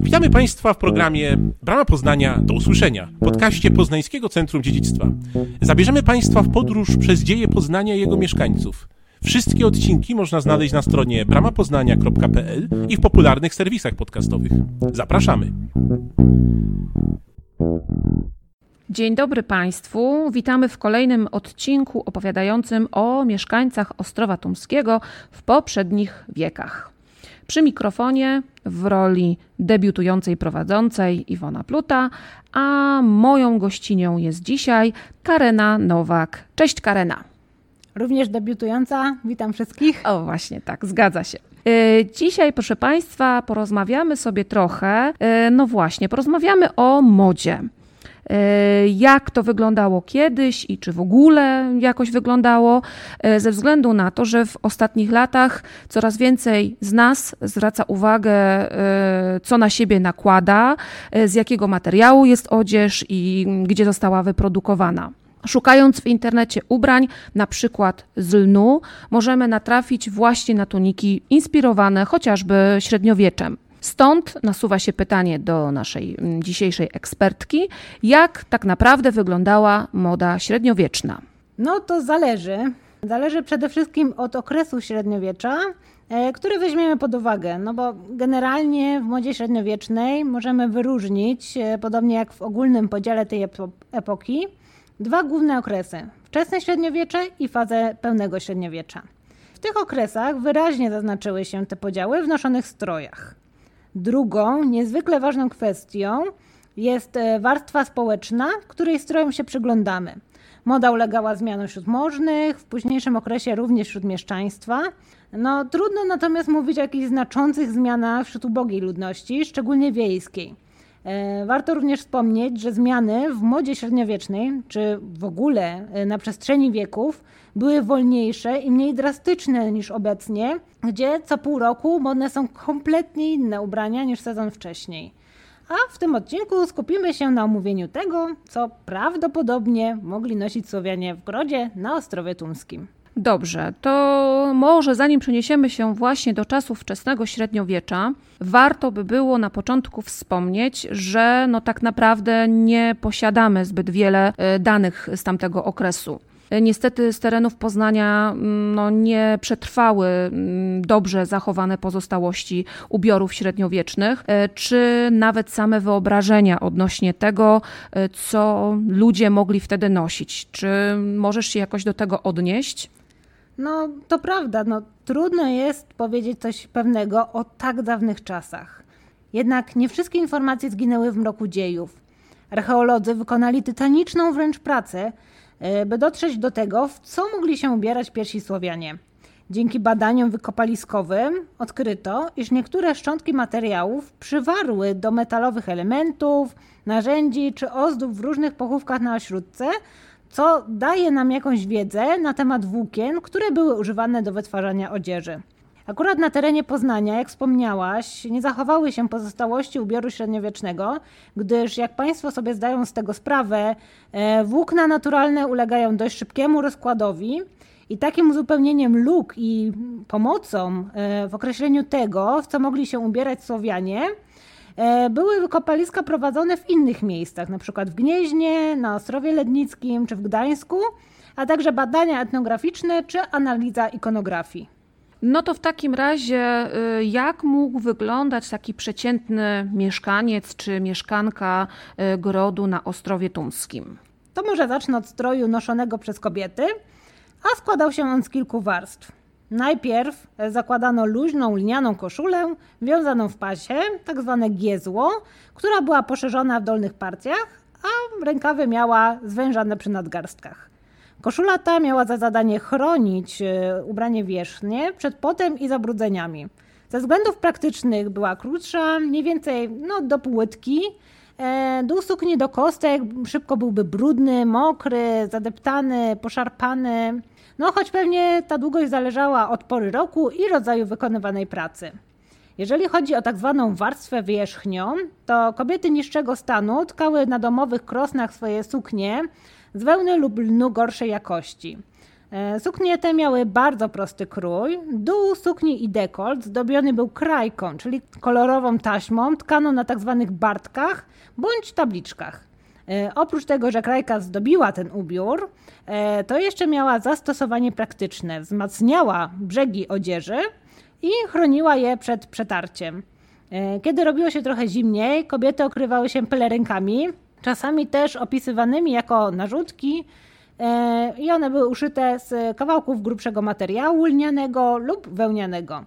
Witamy Państwa w programie Brama Poznania do usłyszenia, podcaście Poznańskiego Centrum Dziedzictwa. Zabierzemy Państwa w podróż przez dzieje Poznania i jego mieszkańców. Wszystkie odcinki można znaleźć na stronie bramapoznania.pl i w popularnych serwisach podcastowych. Zapraszamy! Dzień dobry Państwu, witamy w kolejnym odcinku opowiadającym o mieszkańcach Ostrowa Tumskiego w poprzednich wiekach. Przy mikrofonie w roli debiutującej prowadzącej Iwona Pluta, a moją gościnią jest dzisiaj Karena Nowak. Cześć Karena. Również debiutująca, witam wszystkich. O właśnie, tak, zgadza się. Dzisiaj, proszę Państwa, porozmawiamy sobie trochę, porozmawiamy o modzie. Jak to wyglądało kiedyś i czy w ogóle jakoś wyglądało, ze względu na to, że w ostatnich latach coraz więcej z nas zwraca uwagę, co na siebie nakłada, z jakiego materiału jest odzież i gdzie została wyprodukowana. Szukając w internecie ubrań, na przykład z lnu, możemy natrafić właśnie na tuniki inspirowane chociażby średniowieczem. Stąd nasuwa się pytanie do naszej dzisiejszej ekspertki, jak tak naprawdę wyglądała moda średniowieczna? No to zależy. Zależy przede wszystkim od okresu średniowiecza, który weźmiemy pod uwagę, no bo generalnie w modzie średniowiecznej możemy wyróżnić, podobnie jak w ogólnym podziale tej epoki, dwa główne okresy, wczesne średniowiecze i fazę pełnego średniowiecza. W tych okresach wyraźnie zaznaczyły się te podziały w noszonych strojach. Drugą, niezwykle ważną kwestią jest warstwa społeczna, której strojom się przyglądamy. Moda ulegała zmianom wśród możnych, w późniejszym okresie również wśród mieszczaństwa. No, trudno natomiast mówić o jakichś znaczących zmianach wśród ubogiej ludności, szczególnie wiejskiej. Warto również wspomnieć, że zmiany w modzie średniowiecznej, czy w ogóle na przestrzeni wieków, były wolniejsze i mniej drastyczne niż obecnie, gdzie co pół roku modne są kompletnie inne ubrania niż sezon wcześniej. A w tym odcinku skupimy się na omówieniu tego, co prawdopodobnie mogli nosić Słowianie w Grodzie na Ostrowie Tumskim. Dobrze, to może zanim przeniesiemy się właśnie do czasów wczesnego średniowiecza, warto by było na początku wspomnieć, że tak naprawdę nie posiadamy zbyt wiele danych z tamtego okresu. Niestety z terenów Poznania nie przetrwały dobrze zachowane pozostałości ubiorów średniowiecznych, czy nawet same wyobrażenia odnośnie tego, co ludzie mogli wtedy nosić. Czy możesz się jakoś do tego odnieść? No to prawda, trudno jest powiedzieć coś pewnego o tak dawnych czasach. Jednak nie wszystkie informacje zginęły w mroku dziejów. Archeolodzy wykonali tytaniczną wręcz pracę, by dotrzeć do tego, w co mogli się ubierać pierwsi Słowianie. Dzięki badaniom wykopaliskowym odkryto, iż niektóre szczątki materiałów przywarły do metalowych elementów, narzędzi czy ozdób w różnych pochówkach na Śródce, co daje nam jakąś wiedzę na temat włókien, które były używane do wytwarzania odzieży. Akurat na terenie Poznania, jak wspomniałaś, nie zachowały się pozostałości ubioru średniowiecznego, gdyż jak Państwo sobie zdają z tego sprawę, włókna naturalne ulegają dość szybkiemu rozkładowi i takim uzupełnieniem luk i pomocą w określeniu tego, w co mogli się ubierać Słowianie, były wykopaliska prowadzone w innych miejscach, np. w Gnieźnie, na Ostrowie Lednickim czy w Gdańsku, a także badania etnograficzne czy analiza ikonografii. No to w takim razie jak mógł wyglądać taki przeciętny mieszkaniec czy mieszkanka Grodu na Ostrowie Tumskim? To może zacznę od stroju noszonego przez kobiety, a składał się on z kilku warstw. Najpierw zakładano luźną, lnianą koszulę wiązaną w pasie, tak zwane giezło, która była poszerzona w dolnych partiach, a rękawy miała zwężane przy nadgarstkach. Koszula ta miała za zadanie chronić ubranie wierzchnie przed potem i zabrudzeniami. Ze względów praktycznych była krótsza, mniej więcej do pół łydki. Dół sukni do kostek szybko byłby brudny, mokry, zadeptany, poszarpany. Choć pewnie ta długość zależała od pory roku i rodzaju wykonywanej pracy. Jeżeli chodzi o tak zwaną warstwę wierzchnią, to kobiety niższego stanu tkały na domowych krosnach swoje suknie z wełny lub lnu gorszej jakości. Suknie te miały bardzo prosty krój. Dół sukni i dekolt zdobiony był krajką, czyli kolorową taśmą tkaną na tzw. bartkach bądź tabliczkach. Oprócz tego, że krajka zdobiła ten ubiór, to jeszcze miała zastosowanie praktyczne. Wzmacniała brzegi odzieży i chroniła je przed przetarciem. Kiedy robiło się trochę zimniej, kobiety okrywały się pelerynkami, czasami też opisywanymi jako narzutki, i one były uszyte z kawałków grubszego materiału lnianego lub wełnianego.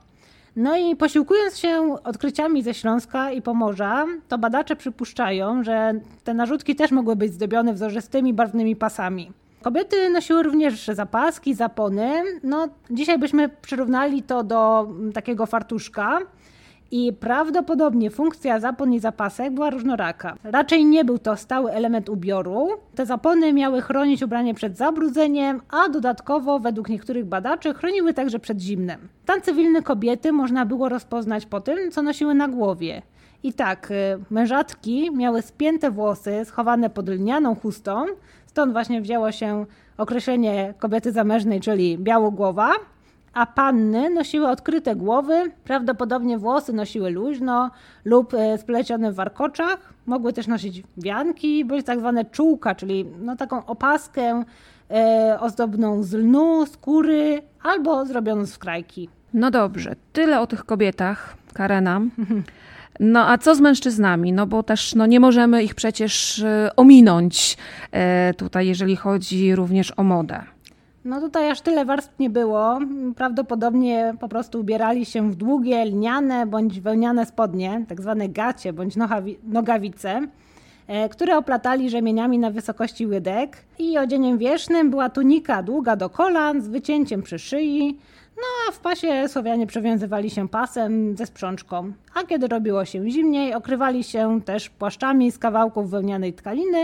No i posiłkując się odkryciami ze Śląska i Pomorza, to badacze przypuszczają, że te narzutki też mogły być zdobione wzorzystymi, barwnymi pasami. Kobiety nosiły również zapaski, zapony. No, dzisiaj byśmy przyrównali to do takiego fartuszka i prawdopodobnie funkcja zapon i zapasek była różnoraka. Raczej nie był to stały element ubioru. Te zapony miały chronić ubranie przed zabrudzeniem, a dodatkowo według niektórych badaczy chroniły także przed zimnem. Stan cywilny kobiety można było rozpoznać po tym, co nosiły na głowie. I tak, mężatki miały spięte włosy schowane pod lnianą chustą, stąd właśnie wzięło się określenie kobiety zamężnej, czyli białogłowa, a panny nosiły odkryte głowy, prawdopodobnie włosy nosiły luźno lub splecione w warkoczach, mogły też nosić wianki, bądź tak zwane czółka, czyli no taką opaskę ozdobną z lnu, skóry albo zrobioną z krajki. No dobrze, tyle o tych kobietach, Karena. No a co z mężczyznami? No bo też nie możemy ich przecież ominąć tutaj, jeżeli chodzi również o modę. No tutaj aż tyle warstw nie było. Prawdopodobnie po prostu ubierali się w długie, lniane bądź wełniane spodnie, tak zwane gacie bądź nogawice, które oplatali rzemieniami na wysokości łydek, i odzieniem wierzchnym była tunika długa do kolan z wycięciem przy szyi. No a w pasie Słowianie przewiązywali się pasem ze sprzączką, a kiedy robiło się zimniej, okrywali się też płaszczami z kawałków wełnianej tkaniny,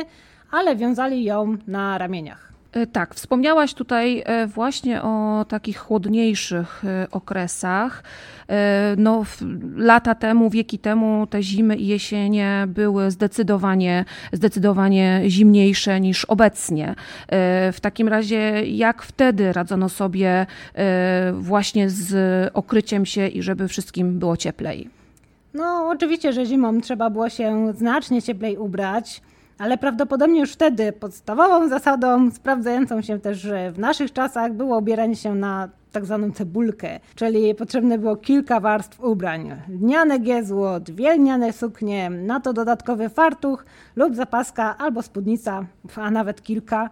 ale wiązali ją na ramieniach. Tak, wspomniałaś tutaj właśnie o takich chłodniejszych okresach. No, lata temu, wieki temu te zimy i jesienie były zdecydowanie zimniejsze niż obecnie. W takim razie jak wtedy radzono sobie właśnie z okryciem się i żeby wszystkim było cieplej? No oczywiście, że zimą trzeba było się znacznie cieplej ubrać. Ale prawdopodobnie już wtedy podstawową zasadą sprawdzającą się też w naszych czasach było ubieranie się na tak zwaną cebulkę, czyli potrzebne było kilka warstw ubrań. Lniane giezło, dwie lniane suknie, na to dodatkowy fartuch lub zapaska albo spódnica, a nawet kilka.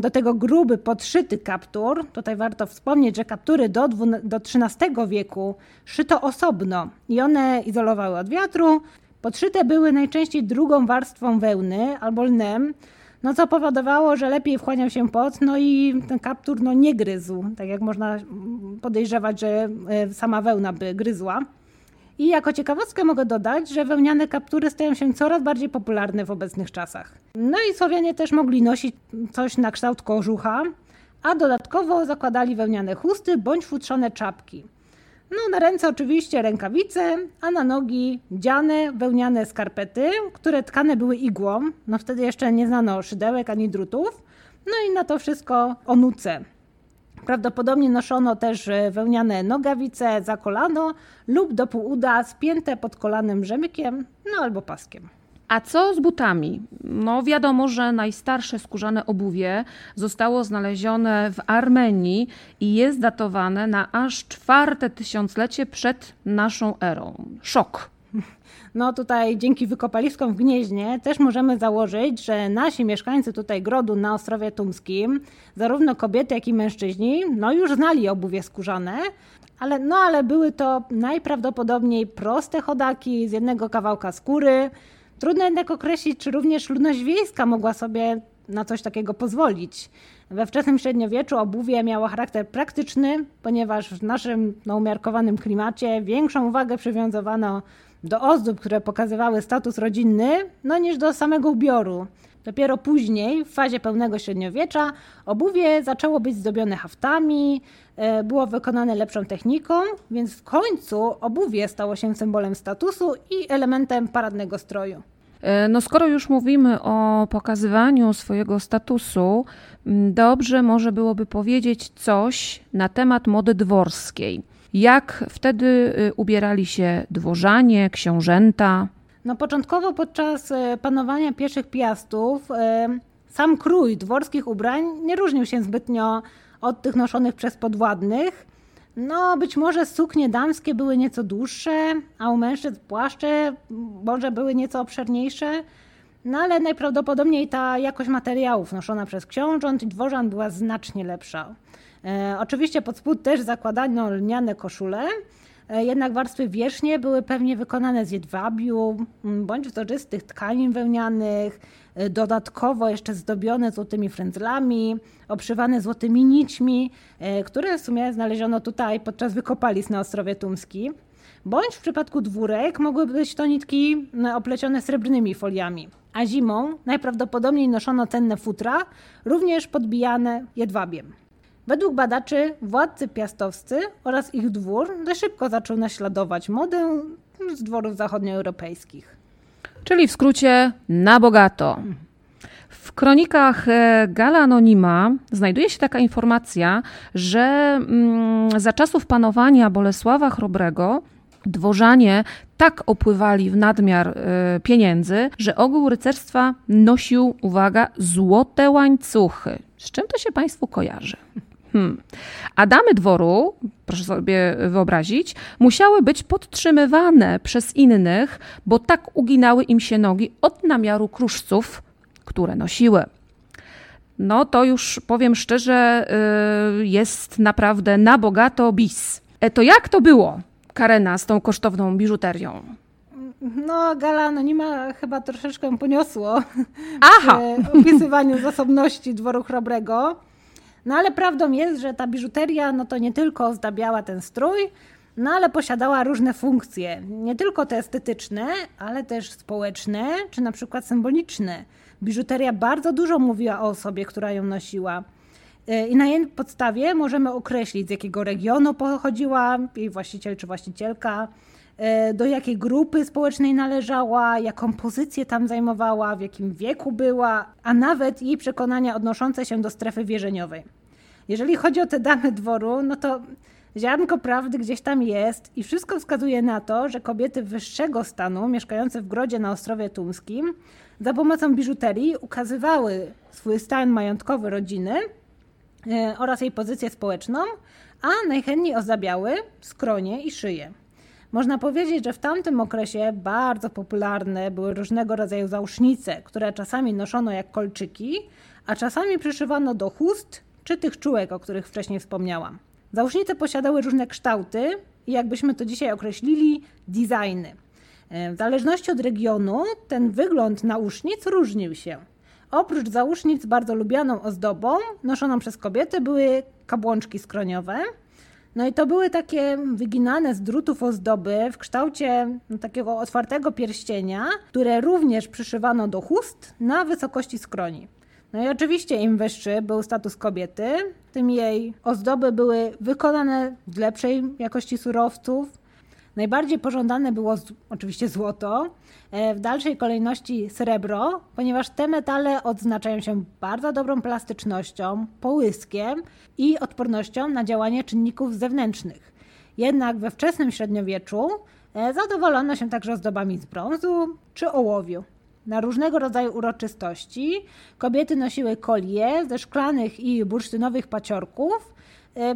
Do tego gruby, podszyty kaptur. Tutaj warto wspomnieć, że kaptury do XIII wieku szyto osobno i one izolowały od wiatru. Podszyte były najczęściej drugą warstwą wełny albo lnem, no co powodowało, że lepiej wchłaniał się pot, no i ten kaptur nie gryzł, tak jak można podejrzewać, że sama wełna by gryzła. I jako ciekawostkę mogę dodać, że wełniane kaptury stają się coraz bardziej popularne w obecnych czasach. No i Słowianie też mogli nosić coś na kształt kożucha, a dodatkowo zakładali wełniane chusty bądź futrzane czapki. No, na ręce oczywiście rękawice, a na nogi dziane, wełniane skarpety, które tkane były igłą. No wtedy jeszcze nie znano szydełek ani drutów. No i na to wszystko onuce. Prawdopodobnie noszono też wełniane nogawice za kolano lub do pół uda spięte pod kolanem rzemykiem, no albo paskiem. A co z butami? No wiadomo, że najstarsze skórzane obuwie zostało znalezione w Armenii i jest datowane na aż 4. tysiąclecie przed naszą erą. Szok! No tutaj dzięki wykopaliskom w Gnieźnie też możemy założyć, że nasi mieszkańcy tutaj grodu na Ostrowie Tumskim, zarówno kobiety, jak i mężczyźni, no już znali obuwie skórzane, ale były to najprawdopodobniej proste chodaki z jednego kawałka skóry. Trudno jednak określić, czy również ludność wiejska mogła sobie na coś takiego pozwolić. We wczesnym średniowieczu obuwie miało charakter praktyczny, ponieważ w naszym umiarkowanym klimacie większą uwagę przywiązywano do ozdób, które pokazywały status rodzinny, niż do samego ubioru. Dopiero później, w fazie pełnego średniowiecza, obuwie zaczęło być zdobione haftami, było wykonane lepszą techniką, więc w końcu obuwie stało się symbolem statusu i elementem paradnego stroju. No skoro już mówimy o pokazywaniu swojego statusu, dobrze może byłoby powiedzieć coś na temat mody dworskiej. Jak wtedy ubierali się dworzanie, książęta? No początkowo podczas panowania pieszych Piastów sam krój dworskich ubrań nie różnił się zbytnio od tych noszonych przez podwładnych. No być może suknie damskie były nieco dłuższe, a u mężczyzn płaszcze może były nieco obszerniejsze, no ale najprawdopodobniej ta jakość materiałów noszona przez książąt i dworzan była znacznie lepsza. Oczywiście pod spód też zakładano lniane koszule, jednak warstwy wierzchnie były pewnie wykonane z jedwabiu bądź wzorzystych tkanin wełnianych, dodatkowo jeszcze zdobione złotymi frędzlami, obszywane złotymi nićmi, które w sumie znaleziono tutaj podczas wykopalisk na Ostrowie Tumskim, bądź w przypadku dwórek mogły być to nitki oplecione srebrnymi foliami, a zimą najprawdopodobniej noszono cenne futra, również podbijane jedwabiem. Według badaczy władcy piastowscy oraz ich dwór dość szybko zaczął naśladować modę z dworów zachodnioeuropejskich. Czyli w skrócie na bogato. W kronikach Gala Anonima znajduje się taka informacja, że za czasów panowania Bolesława Chrobrego dworzanie tak opływali w nadmiar pieniędzy, że ogół rycerstwa nosił, uwaga, złote łańcuchy. Z czym to się Państwu kojarzy? A damy dworu, proszę sobie wyobrazić, musiały być podtrzymywane przez innych, bo tak uginały im się nogi od namiaru kruszców, które nosiły. No to już powiem szczerze, jest naprawdę na bogato bis. To jak to było, Karena, z tą kosztowną biżuterią? No, Gala Anonima chyba troszeczkę poniosło przy opisywaniu zasobności dworu Chrobrego. No ale prawdą jest, że ta biżuteria no to nie tylko zdabiała ten strój, no ale posiadała różne funkcje. Nie tylko te estetyczne, ale też społeczne, czy na przykład symboliczne. Biżuteria bardzo dużo mówiła o osobie, która ją nosiła. I na jej podstawie możemy określić, z jakiego regionu pochodziła jej właściciel czy właścicielka, do jakiej grupy społecznej należała, jaką pozycję tam zajmowała, w jakim wieku była, a nawet jej przekonania odnoszące się do strefy wierzeniowej. Jeżeli chodzi o te damy dworu, no to ziarnko prawdy gdzieś tam jest i wszystko wskazuje na to, że kobiety wyższego stanu mieszkające w Grodzie na Ostrowie Tumskim za pomocą biżuterii ukazywały swój stan majątkowy rodziny oraz jej pozycję społeczną, a najchętniej ozdabiały skronie i szyję. Można powiedzieć, że w tamtym okresie bardzo popularne były różnego rodzaju zausznice, które czasami noszono jak kolczyki, a czasami przyszywano do chust czy tych czułek, o których wcześniej wspomniałam. Zausznice posiadały różne kształty i jakbyśmy to dzisiaj określili, designy. W zależności od regionu ten wygląd nausznic różnił się. Oprócz zausznic bardzo lubianą ozdobą noszoną przez kobiety były kabłączki skroniowe. No i to były takie wyginane z drutów ozdoby w kształcie takiego otwartego pierścienia, które również przyszywano do chust na wysokości skroni. No i oczywiście im wyższy był status kobiety, tym jej ozdoby były wykonane z lepszej jakości surowców. Najbardziej pożądane było oczywiście złoto, w dalszej kolejności srebro, ponieważ te metale odznaczają się bardzo dobrą plastycznością, połyskiem i odpornością na działanie czynników zewnętrznych. Jednak we wczesnym średniowieczu zadowolono się także ozdobami z brązu czy ołowiu. Na różnego rodzaju uroczystości kobiety nosiły kolie ze szklanych i bursztynowych paciorków.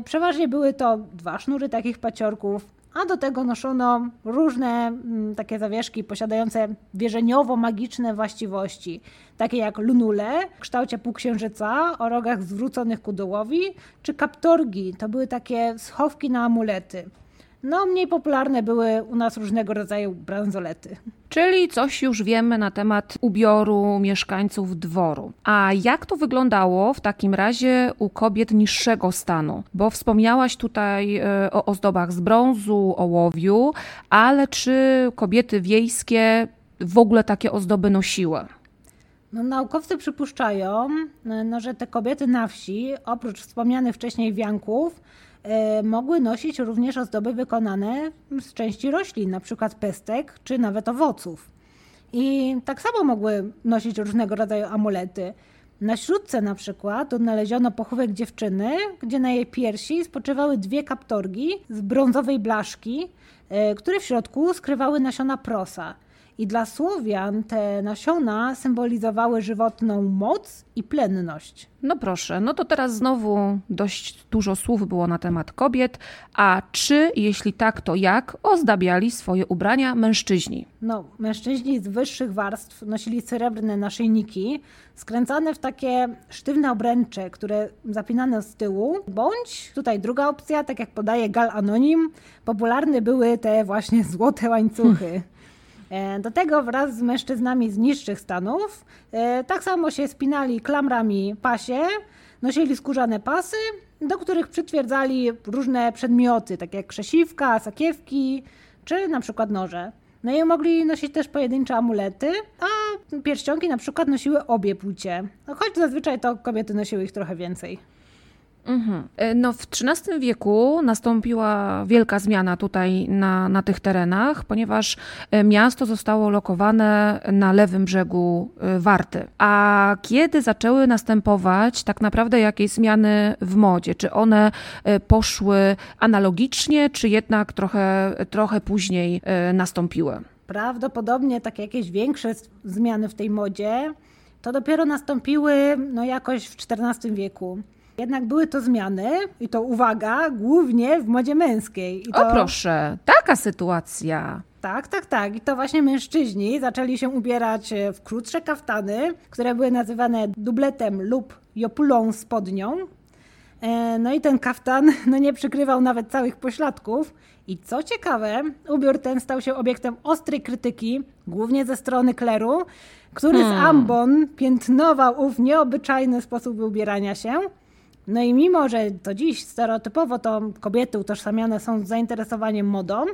Przeważnie były to 2 sznury takich paciorków, a do tego noszono różne takie zawieszki posiadające wierzeniowo-magiczne właściwości, takie jak lunule w kształcie półksiężyca o rogach zwróconych ku dołowi, czy kaptorgi, to były takie schowki na amulety. No, mniej popularne były u nas różnego rodzaju bransolety. Czyli coś już wiemy na temat ubioru mieszkańców dworu. A jak to wyglądało w takim razie u kobiet niższego stanu? Bo wspomniałaś tutaj o ozdobach z brązu, ołowiu, ale czy kobiety wiejskie w ogóle takie ozdoby nosiły? No, naukowcy przypuszczają, że te kobiety na wsi, oprócz wspomnianych wcześniej wianków, mogły nosić również ozdoby wykonane z części roślin, na przykład pestek czy nawet owoców. I tak samo mogły nosić różnego rodzaju amulety. Na Śródce na przykład odnaleziono pochówek dziewczyny, gdzie na jej piersi spoczywały dwie kaptorgi z brązowej blaszki, które w środku skrywały nasiona prosa. I dla Słowian te nasiona symbolizowały żywotną moc i plenność. No proszę, no to teraz znowu dość dużo słów było na temat kobiet. A czy, jeśli tak, to jak ozdabiali swoje ubrania mężczyźni? No, mężczyźni z wyższych warstw nosili srebrne naszyjniki, skręcane w takie sztywne obręcze, które zapinane z tyłu. Bądź, tutaj druga opcja, tak jak podaje Gal Anonim, popularne były te właśnie złote łańcuchy. Do tego wraz z mężczyznami z niższych stanów tak samo się spinali klamrami pasie, nosili skórzane pasy, do których przytwierdzali różne przedmioty, takie jak krzesiwka, sakiewki czy na przykład noże. No i mogli nosić też pojedyncze amulety, a pierścionki na przykład nosiły obie płcie, choć zazwyczaj to kobiety nosiły ich trochę więcej. No w XIII wieku nastąpiła wielka zmiana tutaj na tych terenach, ponieważ miasto zostało lokowane na lewym brzegu Warty. A kiedy zaczęły następować tak naprawdę jakieś zmiany w modzie? Czy one poszły analogicznie, czy jednak trochę później nastąpiły? Prawdopodobnie takie jakieś większe zmiany w tej modzie to dopiero nastąpiły jakoś w XIV wieku. Jednak były to zmiany, i to uwaga, głównie w modzie męskiej. I to... O proszę, taka sytuacja. Tak. I to właśnie mężczyźni zaczęli się ubierać w krótsze kaftany, które były nazywane dubletem lub jopulą spodnią. No i ten kaftan nie przykrywał nawet całych pośladków. I co ciekawe, ubiór ten stał się obiektem ostrej krytyki, głównie ze strony kleru, który z ambon piętnował ów nieobyczajny sposób ubierania się. No i mimo, że to dziś stereotypowo to kobiety utożsamiane są z zainteresowaniem modą,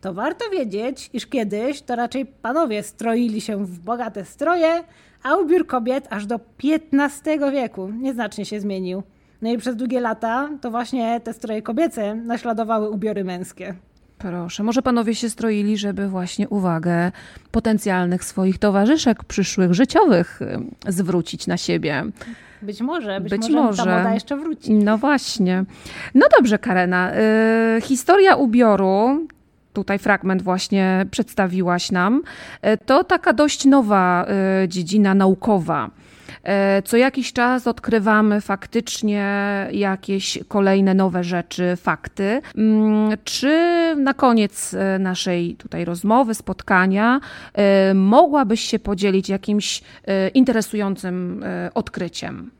to warto wiedzieć, iż kiedyś to raczej panowie stroili się w bogate stroje, a ubiór kobiet aż do XV wieku nieznacznie się zmienił. No i przez długie lata to właśnie te stroje kobiece naśladowały ubiory męskie. Proszę, może panowie się stroili, żeby właśnie uwagę potencjalnych swoich towarzyszek przyszłych życiowych zwrócić na siebie. Być może ta moda jeszcze wróci. No właśnie. No dobrze, Karena. Historia ubioru, tutaj fragment właśnie przedstawiłaś nam, to taka dość nowa dziedzina naukowa. Co jakiś czas odkrywamy faktycznie jakieś kolejne nowe rzeczy, fakty. Czy na koniec naszej tutaj rozmowy, spotkania mogłabyś się podzielić jakimś interesującym odkryciem?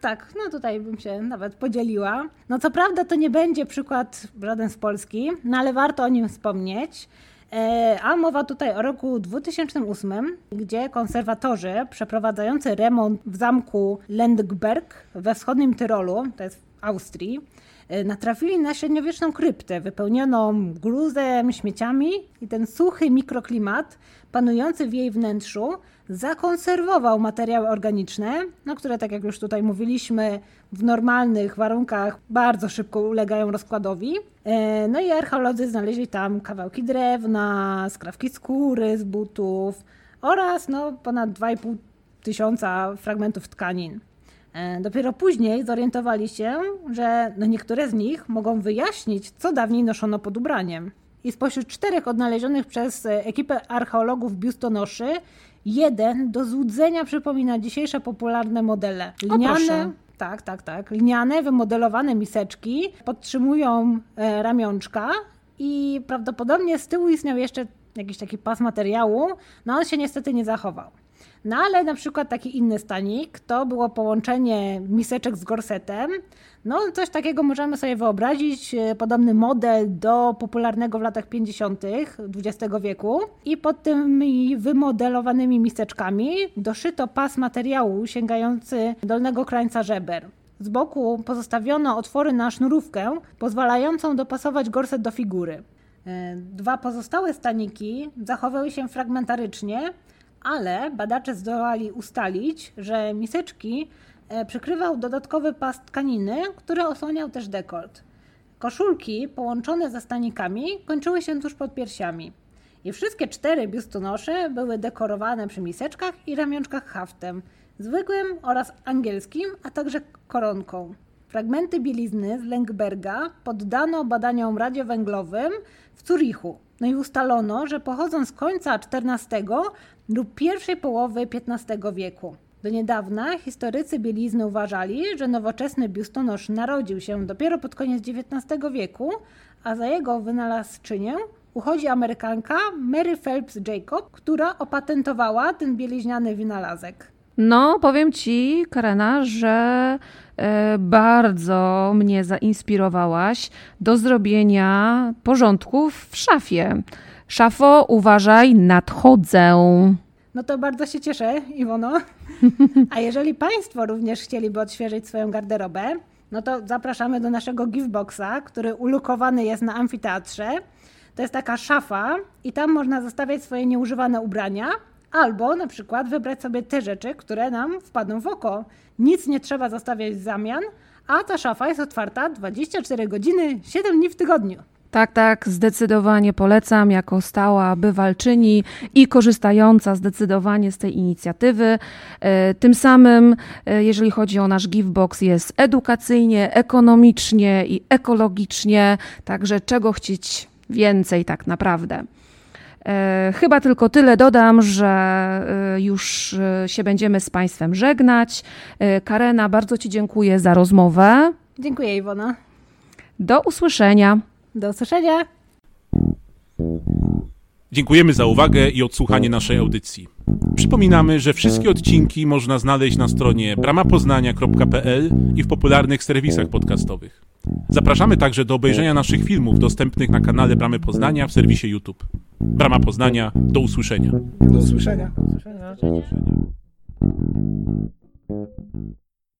Tak, tutaj bym się nawet podzieliła. No co prawda to nie będzie przykład żaden z Polski, ale warto o nim wspomnieć. A mowa tutaj o roku 2008, gdzie konserwatorzy przeprowadzający remont w zamku Lengberg we wschodnim Tyrolu, to jest w Austrii, natrafili na średniowieczną kryptę wypełnioną gruzem, śmieciami i ten suchy mikroklimat panujący w jej wnętrzu zakonserwował materiały organiczne, które, tak jak już tutaj mówiliśmy, w normalnych warunkach bardzo szybko ulegają rozkładowi. No i archeolodzy znaleźli tam kawałki drewna, skrawki skóry z butów oraz ponad 2500 fragmentów tkanin. Dopiero później zorientowali się, że niektóre z nich mogą wyjaśnić, co dawniej noszono pod ubraniem. I spośród 4 odnalezionych przez ekipę archeologów biustonoszy, jeden do złudzenia przypomina dzisiejsze popularne modele. Lniane, tak. Lniane, wymodelowane miseczki podtrzymują ramionczka i prawdopodobnie z tyłu istniał jeszcze jakiś taki pas materiału, on się niestety nie zachował. Ale na przykład taki inny stanik to było połączenie miseczek z gorsetem. Coś takiego możemy sobie wyobrazić, podobny model do popularnego w latach 50. XX wieku. I pod tymi wymodelowanymi miseczkami doszyto pas materiału sięgający dolnego krańca żeber. Z boku pozostawiono otwory na sznurówkę, pozwalającą dopasować gorset do figury. 2 pozostałe staniki zachowały się fragmentarycznie, ale badacze zdołali ustalić, że miseczki przykrywał dodatkowy pas tkaniny, który osłaniał też dekolt. Koszulki połączone ze stanikami kończyły się tuż pod piersiami. I wszystkie 4 biustonosze były dekorowane przy miseczkach i ramionczkach haftem, zwykłym oraz angielskim, a także koronką. Fragmenty bielizny z Lengberga poddano badaniom radiowęglowym w Zurichu. No i ustalono, że pochodzą z końca XIV lub pierwszej połowy XV wieku. Do niedawna historycy bielizny uważali, że nowoczesny biustonosz narodził się dopiero pod koniec XIX wieku, a za jego wynalazczynię uchodzi Amerykanka Mary Phelps Jacob, która opatentowała ten bieliźniany wynalazek. No, powiem Ci, Karena, że bardzo mnie zainspirowałaś do zrobienia porządków w szafie. Szafo, uważaj, nadchodzę. No to bardzo się cieszę, Iwono. A jeżeli Państwo również chcieliby odświeżyć swoją garderobę, no to zapraszamy do naszego giftboxa, który ulokowany jest na amfiteatrze. To jest taka szafa i tam można zostawiać swoje nieużywane ubrania, albo na przykład wybrać sobie te rzeczy, które nam wpadną w oko. Nic nie trzeba zostawiać w zamian, a ta szafa jest otwarta 24 godziny, 7 dni w tygodniu. Tak, zdecydowanie polecam jako stała bywalczyni i korzystająca zdecydowanie z tej inicjatywy. Tym samym, jeżeli chodzi o nasz giftbox, jest edukacyjnie, ekonomicznie i ekologicznie, także czego chcieć więcej tak naprawdę. Chyba tylko tyle dodam, że już się będziemy z Państwem żegnać. Karena, bardzo Ci dziękuję za rozmowę. Dziękuję, Iwona. Do usłyszenia. Do usłyszenia. Dziękujemy za uwagę i odsłuchanie naszej audycji. Przypominamy, że wszystkie odcinki można znaleźć na stronie bramapoznania.pl i w popularnych serwisach podcastowych. Zapraszamy także do obejrzenia naszych filmów dostępnych na kanale Bramy Poznania w serwisie YouTube. Brama Poznania, do usłyszenia. Do usłyszenia. Do usłyszenia.